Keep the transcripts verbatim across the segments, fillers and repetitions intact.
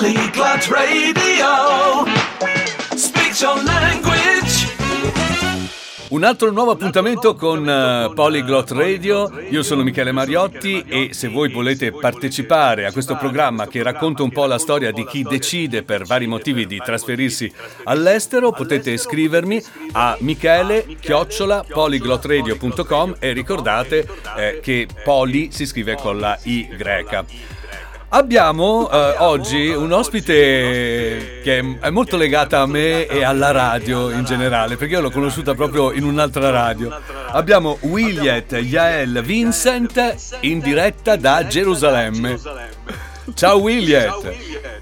Polyglot Radio. Speak your language. Un altro nuovo appuntamento con uh, Polyglot Radio. Io sono Michele Mariotti e se voi volete partecipare a questo programma che racconta un po' la storia di chi decide per vari motivi di trasferirsi all'estero, potete scrivermi a michele chiocciola polyglot radio punto com e ricordate eh, che Poly si scrive con la Y. Abbiamo eh, oggi un ospite che è molto legata a me e alla radio in generale, perché io l'ho conosciuta proprio in un'altra radio. Abbiamo Williet Yael Vincent in diretta da Gerusalemme. Ciao Williet!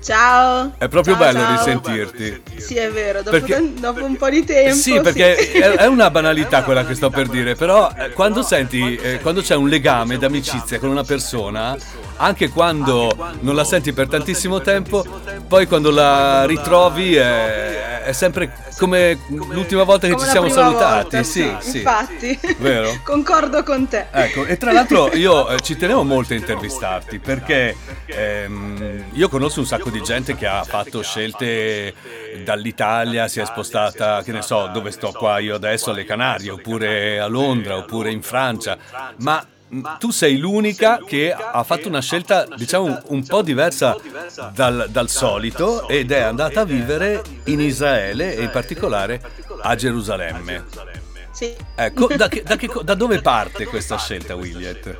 Ciao! È proprio ciao, bello ciao. risentirti. Sì, è vero, dopo, perché, t- dopo un po' di tempo. Sì, perché sì. È, è una banalità quella che sto per dire, però quando senti, eh, quando c'è un legame d'amicizia con una persona, anche quando non la senti per tantissimo tempo, poi quando la ritrovi è, è sempre come l'ultima volta che come ci siamo salutati. Volta, sì, sì, infatti. Vero? Concordo con te. Ecco, e tra l'altro io eh, ci tenevo molto a intervistarti, perché ehm, io conosco un sacco di gente che ha fatto scelte dall'Italia, si è spostata, che ne so, dove sto qua io adesso, alle Canarie, oppure a Londra, oppure in Francia, ma tu sei l'unica che ha fatto una scelta, diciamo, un po' diversa dal, dal solito, ed è andata a vivere in Israele e in particolare a Gerusalemme. Sì. Ecco, da, che, da, che, da dove parte questa scelta, Williet?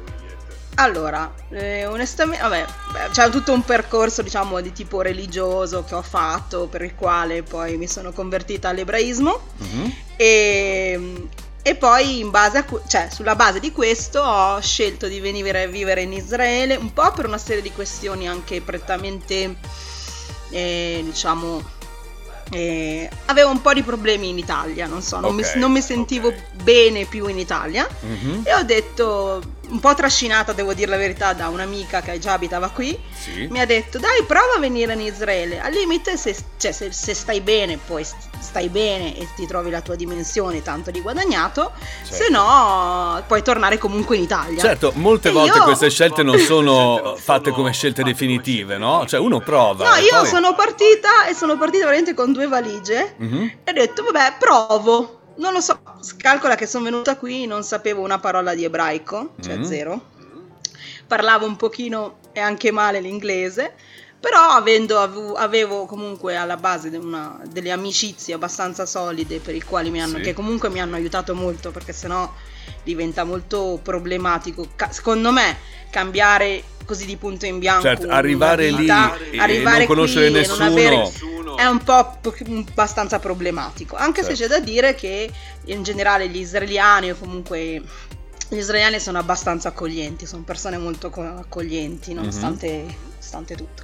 Allora, eh, onestamente, vabbè, beh, c'è tutto un percorso, diciamo, di tipo religioso che ho fatto, per il quale poi mi sono convertita all'ebraismo. Mm-hmm. e... E poi in base a, cioè, sulla base di questo ho scelto di venire a vivere in Israele, un po' per una serie di questioni anche prettamente, eh, diciamo, eh, avevo un po' di problemi in Italia, non so, non, okay, mi, non mi sentivo okay. bene più in Italia. Mm-hmm. E ho detto, un po' trascinata, devo dire la verità, da un'amica che già abitava qui, sì. mi ha detto, dai, prova a venire in Israele, al limite se, cioè, se, se stai bene, poi stai bene e ti trovi la tua dimensione, tanto di guadagnato, certo. se no puoi tornare comunque in Italia. Certo, molte e volte io... queste scelte non sono fatte come scelte definitive, no? Cioè uno prova. No, io poi... sono partita e sono partita veramente con due valigie, mm-hmm. e ho detto, vabbè, provo. Non lo so, calcola che sono venuta qui, non sapevo una parola di ebraico, cioè mm. zero. Parlavo un pochino e anche male l'inglese, però avendo, avevo comunque alla base una, delle amicizie abbastanza solide per i quali mi hanno, sì. che comunque mi hanno aiutato molto, perché sennò diventa molto problematico, Ca- secondo me, cambiare così di punto in bianco. Certo, arrivare vita, lì arrivare e non conoscere nessuno. E non avere... è un po' abbastanza problematico, anche certo. se c'è da dire che in generale gli israeliani, o comunque gli israeliani, sono abbastanza accoglienti, sono persone molto accoglienti, nonostante, mm-hmm. nonostante tutto,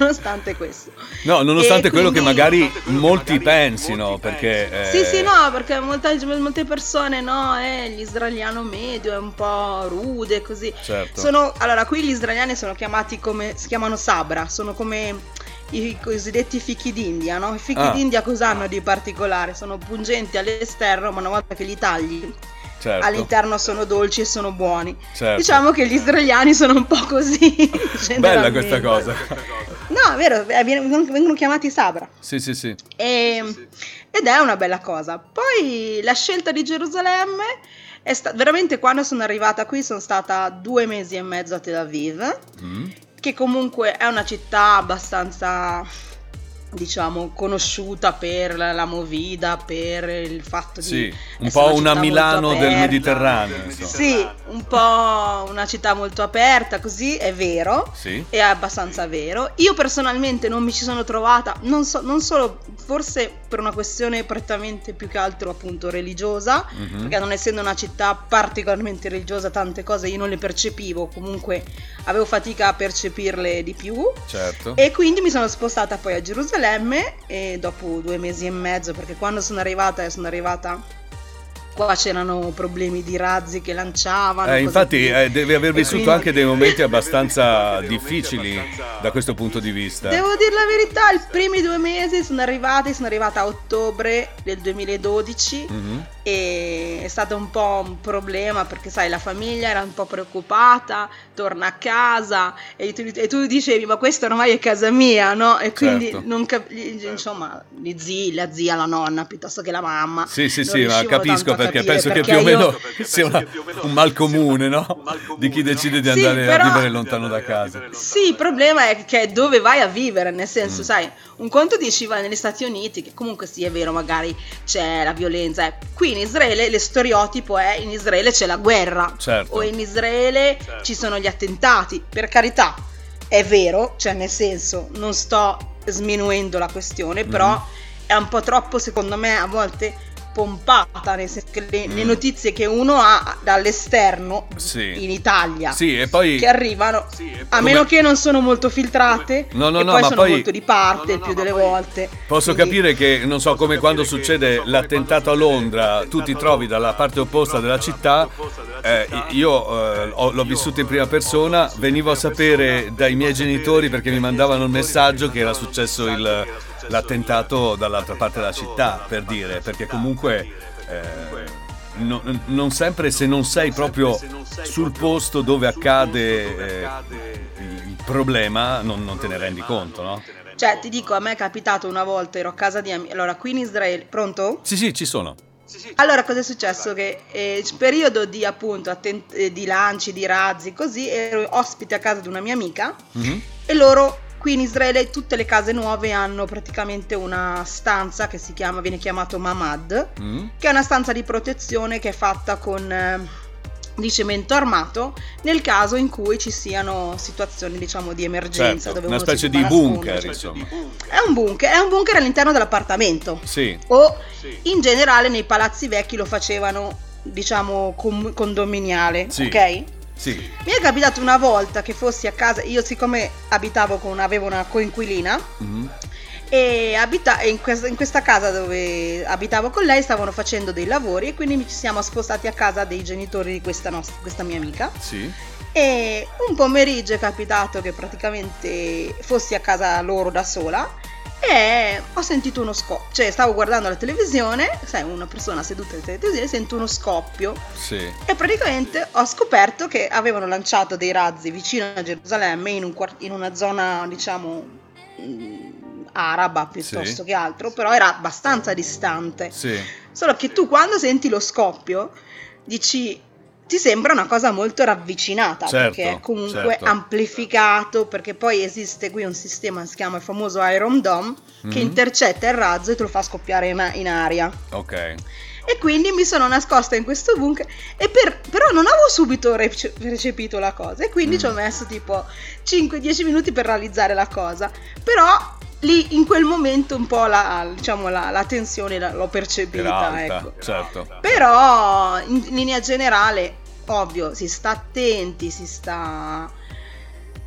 nonostante questo. No, nonostante e quello quindi, che magari quello molti che magari pensino, molti perché... Pensi. Eh... Sì, sì, no, perché molte, molte persone, no, eh, l'israeliano medio è un po' rude, così. Certo. Sono, allora, qui gli israeliani sono chiamati come, si chiamano Sabra, sono come... i cosiddetti fichi d'India, no? I fichi ah. d'India cosa hanno di particolare? Sono pungenti all'esterno, ma una volta che li tagli, certo. all'interno sono dolci e sono buoni. Certo. Diciamo che gli israeliani sono un po' così. Bella questa cosa. No, è vero, vengono chiamati Sabra. Sì, sì, sì. E, sì, sì. Ed è una bella cosa. Poi la scelta di Gerusalemme è sta- veramente quando sono arrivata qui sono stata due mesi e mezzo a Tel Aviv. Mm. Che comunque è una città abbastanza, diciamo, conosciuta per la movida, per il fatto di sì, un po' una, una Milano del Mediterraneo, insomma. Sì, un po' una città molto aperta, così è vero, sì. è abbastanza sì. vero. Io personalmente non mi ci sono trovata, non so, non solo, forse per una questione prettamente più che altro appunto religiosa, mm-hmm. perché non essendo una città particolarmente religiosa tante cose io non le percepivo, comunque avevo fatica a percepirle di più, certo. e quindi mi sono spostata poi a Gerusalemme e dopo due mesi e mezzo, perché quando sono arrivata sono arrivata qua c'erano problemi di razzi che lanciavano, eh, infatti eh, devi aver vissuto quindi... anche dei momenti abbastanza difficili abbastanza... da questo punto di vista. Devo dire la verità, i primi due mesi sono arrivati sono arrivata a ottobre del duemiladodici, mm-hmm. e è stato un po' un problema perché sai la famiglia era un po' preoccupata, torna a casa e tu, e tu dicevi ma questa ormai è casa mia, no? E quindi certo. non cap- insomma gli zii, la zia, la nonna piuttosto che la mamma. Sì sì sì, ma capisco perché penso perché che più o meno io... sia una, un mal comune, no? Un mal comune, di chi decide di andare sì, però... a vivere lontano da casa. Sì, il problema è che dove vai a vivere, nel senso mm. sai un conto dici vai negli Stati Uniti che comunque sì è vero magari c'è la violenza, eh. qui in Israele lo stereotipo è in Israele c'è la guerra certo. o in Israele certo. ci sono gli attentati, per carità è vero, cioè nel senso non sto sminuendo la questione mm. però è un po' troppo secondo me a volte pompata, nel senso che le, mm. le notizie che uno ha dall'esterno sì. in Italia sì, e poi... che arrivano sì, e poi... a meno come... che non sono molto filtrate no, no, e no, poi no, sono poi... molto di parte no, no, il più no, delle poi... volte posso quindi... capire che non so come quando succede so, l'attentato quando a Londra l'attentato tu ti trovi dalla parte opposta della città, eh, io eh, l'ho vissuto in prima persona, venivo a sapere dai miei genitori perché mi mandavano il messaggio che era successo il l'attentato dall'altra parte della città, per dire, perché comunque eh, no, non sempre se non sei proprio sul posto dove accade eh, il problema non, non te ne rendi conto, no? Cioè ti dico, a me è capitato una volta, ero a casa di amici, allora qui in Israele, pronto? Sì sì, ci sono. Allora cosa è successo? Che eh, periodo di appunto attent- di lanci, di razzi, così, ero ospite a casa di una mia amica mm-hmm. e loro qui in Israele tutte le case nuove hanno praticamente una stanza che si chiama, viene chiamato Mamad, mm. che è una stanza di protezione che è fatta con eh, di cemento armato nel caso in cui ci siano situazioni diciamo di emergenza, certo, dove una specie di bunker, insomma. È un bunker, è un bunker all'interno dell'appartamento. Sì. O sì. in generale nei palazzi vecchi lo facevano diciamo com- condominiale, sì. ok? Sì. Mi è capitato una volta che fossi a casa, io siccome abitavo con, avevo una coinquilina mm-hmm. e abita- in, questa, in questa casa dove abitavo con lei stavano facendo dei lavori e quindi ci siamo spostati a casa dei genitori di questa, nostra, questa mia amica sì. e un pomeriggio è capitato che praticamente fossi a casa loro da sola e ho sentito uno scoppio, cioè stavo guardando la televisione, sai una persona seduta alla televisione sento uno scoppio sì. e praticamente ho scoperto che avevano lanciato dei razzi vicino a Gerusalemme in, un quart- in una zona diciamo mh, araba piuttosto sì. che altro, però era abbastanza distante sì. solo che tu quando senti lo scoppio dici ti sembra una cosa molto ravvicinata certo, perché è comunque certo. amplificato, perché poi esiste qui un sistema che si chiama il famoso Iron Dome mm-hmm. che intercetta il razzo e te lo fa scoppiare in, in aria. Ok. E quindi mi sono nascosta in questo bunker e per, però non avevo subito rece- recepito la cosa e quindi mm. ci ho messo tipo cinque dieci minuti per realizzare la cosa, però lì in quel momento un po' la, diciamo, la, la tensione la, l'ho percepita alta, ecco. certo. Però in linea generale ovvio si sta attenti, si sta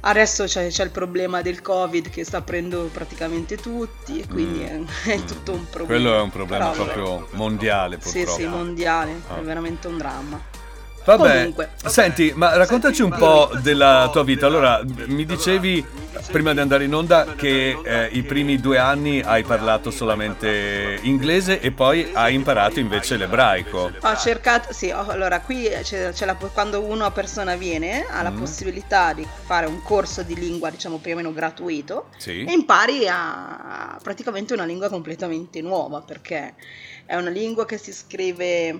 adesso c'è, c'è il problema del Covid che sta prendendo praticamente tutti e quindi mm. è, è tutto un problema, quello è un problema però, proprio mondiale purtroppo. Sì sì mondiale ah. è veramente un dramma. Vabbè, comunque, vabbè, senti, ma raccontaci un po' della tua vita. Allora, mi dicevi prima di andare in onda che eh, i primi due anni hai parlato solamente inglese e poi hai imparato invece l'ebraico. Ho cercato, sì, ho, allora qui c'è, c'è la, quando una persona viene ha la mm. possibilità di fare un corso di lingua, diciamo più o meno gratuito, sì. e impari a, praticamente una lingua completamente nuova perché è una lingua che si scrive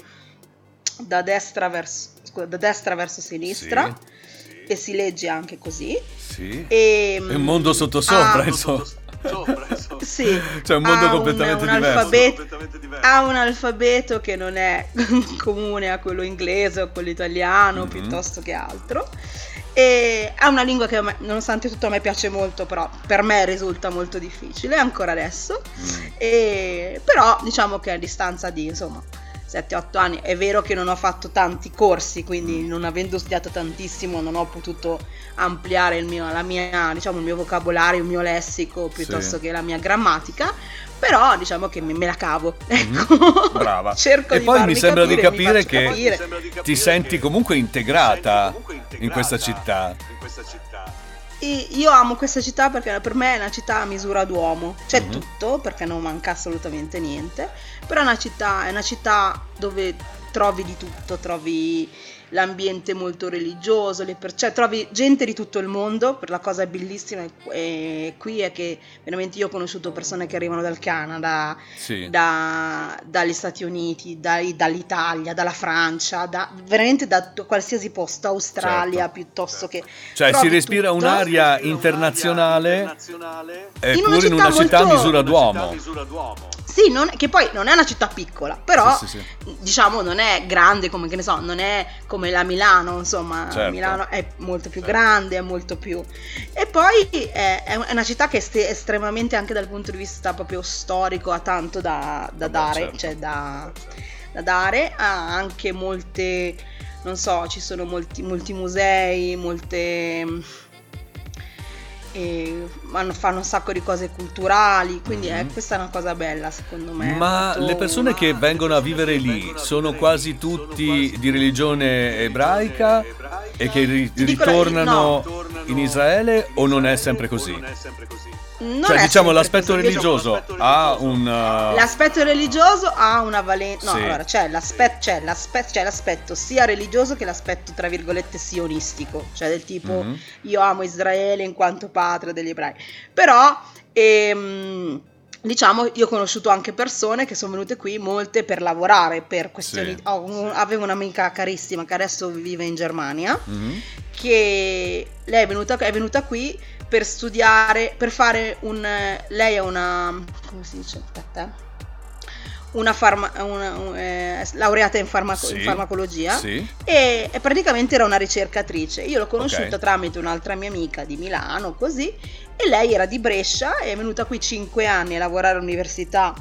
da destra verso, da destra verso sinistra sì. e si legge anche così sì. e, è un mondo sottosopra ah, insomma sopra, sopra. Sì, cioè un mondo completamente, un, un diverso. Alfabeto, completamente diverso, ha un alfabeto che non è comune a quello inglese o a quello italiano mm-hmm. piuttosto che altro e ha una lingua che nonostante tutto a me piace molto, però per me risulta molto difficile ancora adesso mm. e, però diciamo che a distanza di insomma sette otto anni, è vero che non ho fatto tanti corsi, quindi non avendo studiato tantissimo non ho potuto ampliare il mio, la mia, diciamo, il mio vocabolario, il mio lessico piuttosto sì. che la mia grammatica, però diciamo che me, me la cavo, ecco. Brava. Cerco e di poi mi sembra capire, di capire che capire. Ti senti comunque integrata in questa città. In questa città. E io amo questa città perché per me è una città a misura d'uomo, c'è mm-hmm. tutto, perché non manca assolutamente niente, però è una città, è una città dove trovi di tutto, trovi l'ambiente molto religioso, le per... cioè trovi gente di tutto il mondo, per la cosa bellissima eh, qui è che veramente io ho conosciuto persone che arrivano dal Canada, sì. da, dagli Stati Uniti, dai, dall'Italia, dalla Francia, da, veramente da qualsiasi posto, Australia certo. piuttosto certo. che... Cioè si respira tutto, un'aria internazionale eppure in una città a misura d'uomo. Sì, non, che poi non è una città piccola, però sì, sì, sì. diciamo non è grande come, che ne so, non è come la Milano, insomma, certo. Milano è molto più certo. grande, è molto più... E poi è, è una città che è estremamente, anche dal punto di vista proprio storico, ha tanto da, da Vabbè, dare, certo. cioè da, da dare, ha anche molte, non so, ci sono molti, molti musei, molte... E fanno un sacco di cose culturali, quindi mm-hmm. eh, questa è una cosa bella secondo me. Ma le persone una... che vengono a vivere lì sono quasi tutti sono quasi di religione ebraica, ebraica e che ri- ritornano no. in Israele, o non è sempre così? Non cioè diciamo l'aspetto religioso, l'aspetto religioso ha un l'aspetto religioso ha una valenza no sì. allora c'è l'aspetto c'è l'aspetto c'è l'aspetto sia religioso che l'aspetto tra virgolette sionistico, cioè del tipo mm-hmm. io amo Israele in quanto patria degli ebrei, però ehm, diciamo io ho conosciuto anche persone che sono venute qui molte per lavorare, per questioni sì. oh, un, avevo un'amica carissima che adesso vive in Germania mm-hmm. che lei è venuta è venuta qui per studiare, per fare un... Lei è una... come si dice? Aspetta. Una farma... Una, un, eh, laureata in, farmaco- sì, in farmacologia sì. e, e praticamente era una ricercatrice. Io l'ho conosciuta okay. tramite un'altra mia amica di Milano, così, e lei era di Brescia, è venuta qui cinque anni a lavorare all'università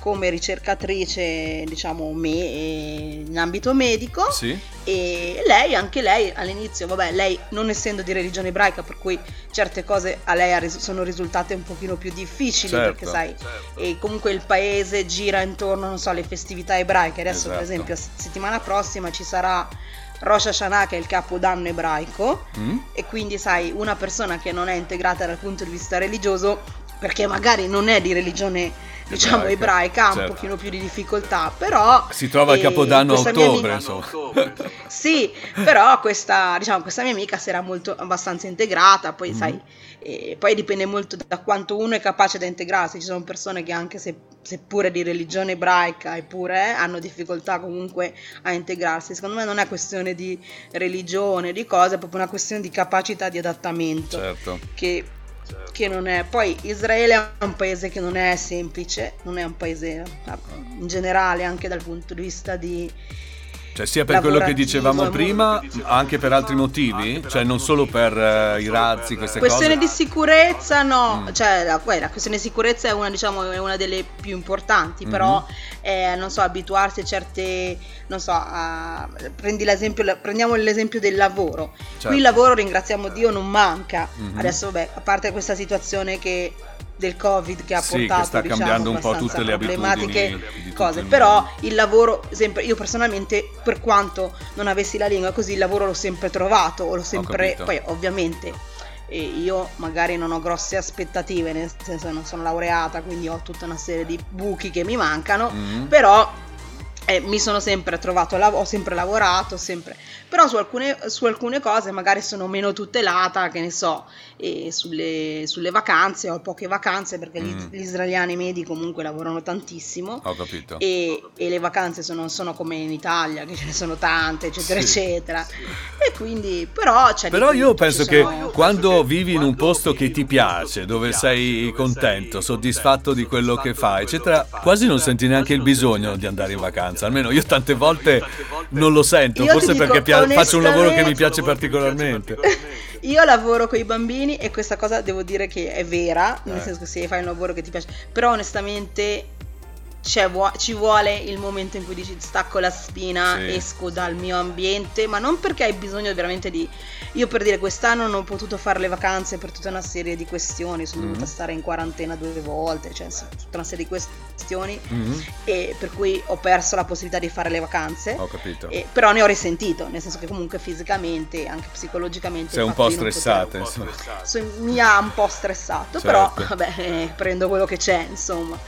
come ricercatrice, diciamo, me, in ambito medico sì. e lei, anche lei all'inizio, vabbè, lei non essendo di religione ebraica, per cui certe cose a lei sono risultate un pochino più difficili certo, perché sai, certo. e comunque il paese gira intorno, non so, alle festività ebraiche, adesso esatto. per esempio settimana prossima ci sarà Rosh Hashanah, che è il capodanno ebraico mm. e quindi sai, una persona che non è integrata dal punto di vista religioso, perché magari non è di religione diciamo ebraica, ha certo. un pochino più di difficoltà, però si trova il capodanno a ottobre amica... insomma sì, però questa diciamo questa mia amica si era molto abbastanza integrata, poi mm-hmm. sai e poi dipende molto da quanto uno è capace da integrarsi, ci sono persone che anche se seppure di religione ebraica eppure eh, hanno difficoltà comunque a integrarsi, secondo me non è questione di religione, di cose, è proprio una questione di capacità di adattamento certo. che Certo. che non è, poi Israele è un paese che non è semplice, non è un paese in generale anche dal punto di vista di cioè sia per quello che dicevamo prima anche per altri motivi, per cioè altri non motivi, solo per uh, i razzi, queste questione cose questione di sicurezza no mm. cioè la, la questione di sicurezza è una diciamo è una delle più importanti mm-hmm. però eh, non so abituarsi a certe non so a, prendi l'esempio prendiamo l'esempio del lavoro certo. qui il lavoro ringraziamo Dio non manca mm-hmm. adesso beh a parte questa situazione che del Covid che ha sì, portato che sta diciamo, cambiando un po' tutte le abitudini cose, il però il lavoro sempre io personalmente per quanto non avessi la lingua così il lavoro l'ho sempre trovato o l'ho sempre poi ovviamente e io magari non ho grosse aspettative nel senso non sono laureata quindi ho tutta una serie di buchi che mi mancano mm-hmm. però Eh, mi sono sempre trovato, ho sempre lavorato, sempre. Però su alcune, su alcune cose magari sono meno tutelata, che ne so, e sulle, sulle vacanze, ho poche vacanze perché mm. gli, gli israeliani medi comunque lavorano tantissimo. Ho capito. E, ho capito. E le vacanze sono, sono come in Italia, che ce ne sono tante, eccetera, sì. eccetera. Sì. E quindi, però... Cioè, però io tutto, penso che sono... quando vivi in un posto che ti piace, dove sei contento, soddisfatto di quello che fai, eccetera, quasi non senti neanche il bisogno di andare in vacanza. Almeno io tante volte non lo sento, io forse dico, perché pia- faccio un lavoro che mi piace particolarmente. Io lavoro con i bambini e questa cosa devo dire che è vera, eh. nel senso che se fai un lavoro che ti piace, però onestamente Cioè, ci vuole il momento in cui dici stacco la spina, sì, esco dal mio ambiente, ma non perché hai bisogno veramente di... Io, per dire, quest'anno non ho potuto fare le vacanze per tutta una serie di questioni, sono mm-hmm. dovuta stare in quarantena due volte, cioè tutta una serie di questioni, mm-hmm. e per cui ho perso la possibilità di fare le vacanze. Ho capito. E, però ne ho risentito, nel senso che comunque fisicamente, anche psicologicamente... Sei un po' stressata, insomma. So, mi ha un po' stressato, certo. Però vabbè, eh, prendo quello che c'è, insomma.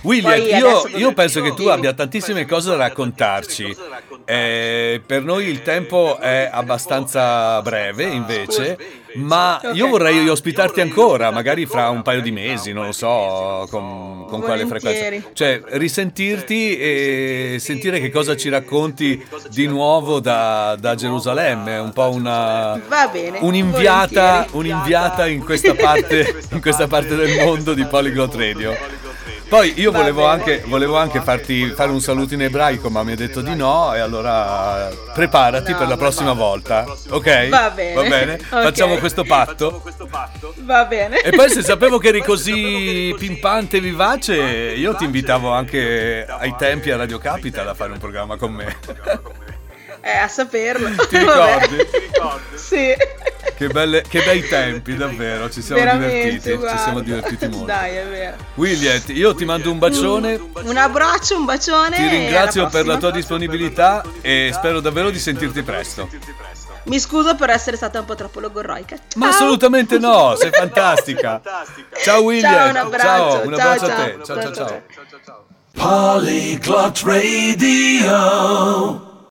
Williet, io, io penso che tu abbia tantissime cose da raccontarci, eh, per noi il tempo è abbastanza breve invece, ma io vorrei ospitarti ancora, magari fra un paio di mesi, non lo so con, con quale frequenza, cioè risentirti e sentire che cosa ci racconti di nuovo da, da Gerusalemme, un po' una un'inviata, un'inviata in questa parte, in questa parte del mondo di Polyglot Radio. Poi io volevo anche, volevo anche farti fare un saluto in ebraico, ma mi hai detto di no, e allora preparati no, per la prossima volta, ok? Va bene, va bene? Okay. Facciamo questo patto. Va bene. E poi se sapevo che eri così pimpante e vivace, io ti invitavo anche ai tempi a Radio Capital a fare un programma con me. Eh, a saperlo. Ti ricordi? Ti ricordi? Sì. Che, belle, che bei tempi, davvero, ci siamo divertiti, guarda. Ci siamo divertiti molto. Dai, è vero. Williet, io ti mando un bacione. Un abbraccio, un bacione. Ti ringrazio per la tua disponibilità e spero davvero di sentirti presto. Mi scuso per essere stata un po' troppo logorroica. Ciao. Ma assolutamente no, sei fantastica. Ciao Williet. Ciao, un abbraccio. Ciao, un abbraccio ciao, a te. Ciao, ciao, ciao. Polyglot Radio.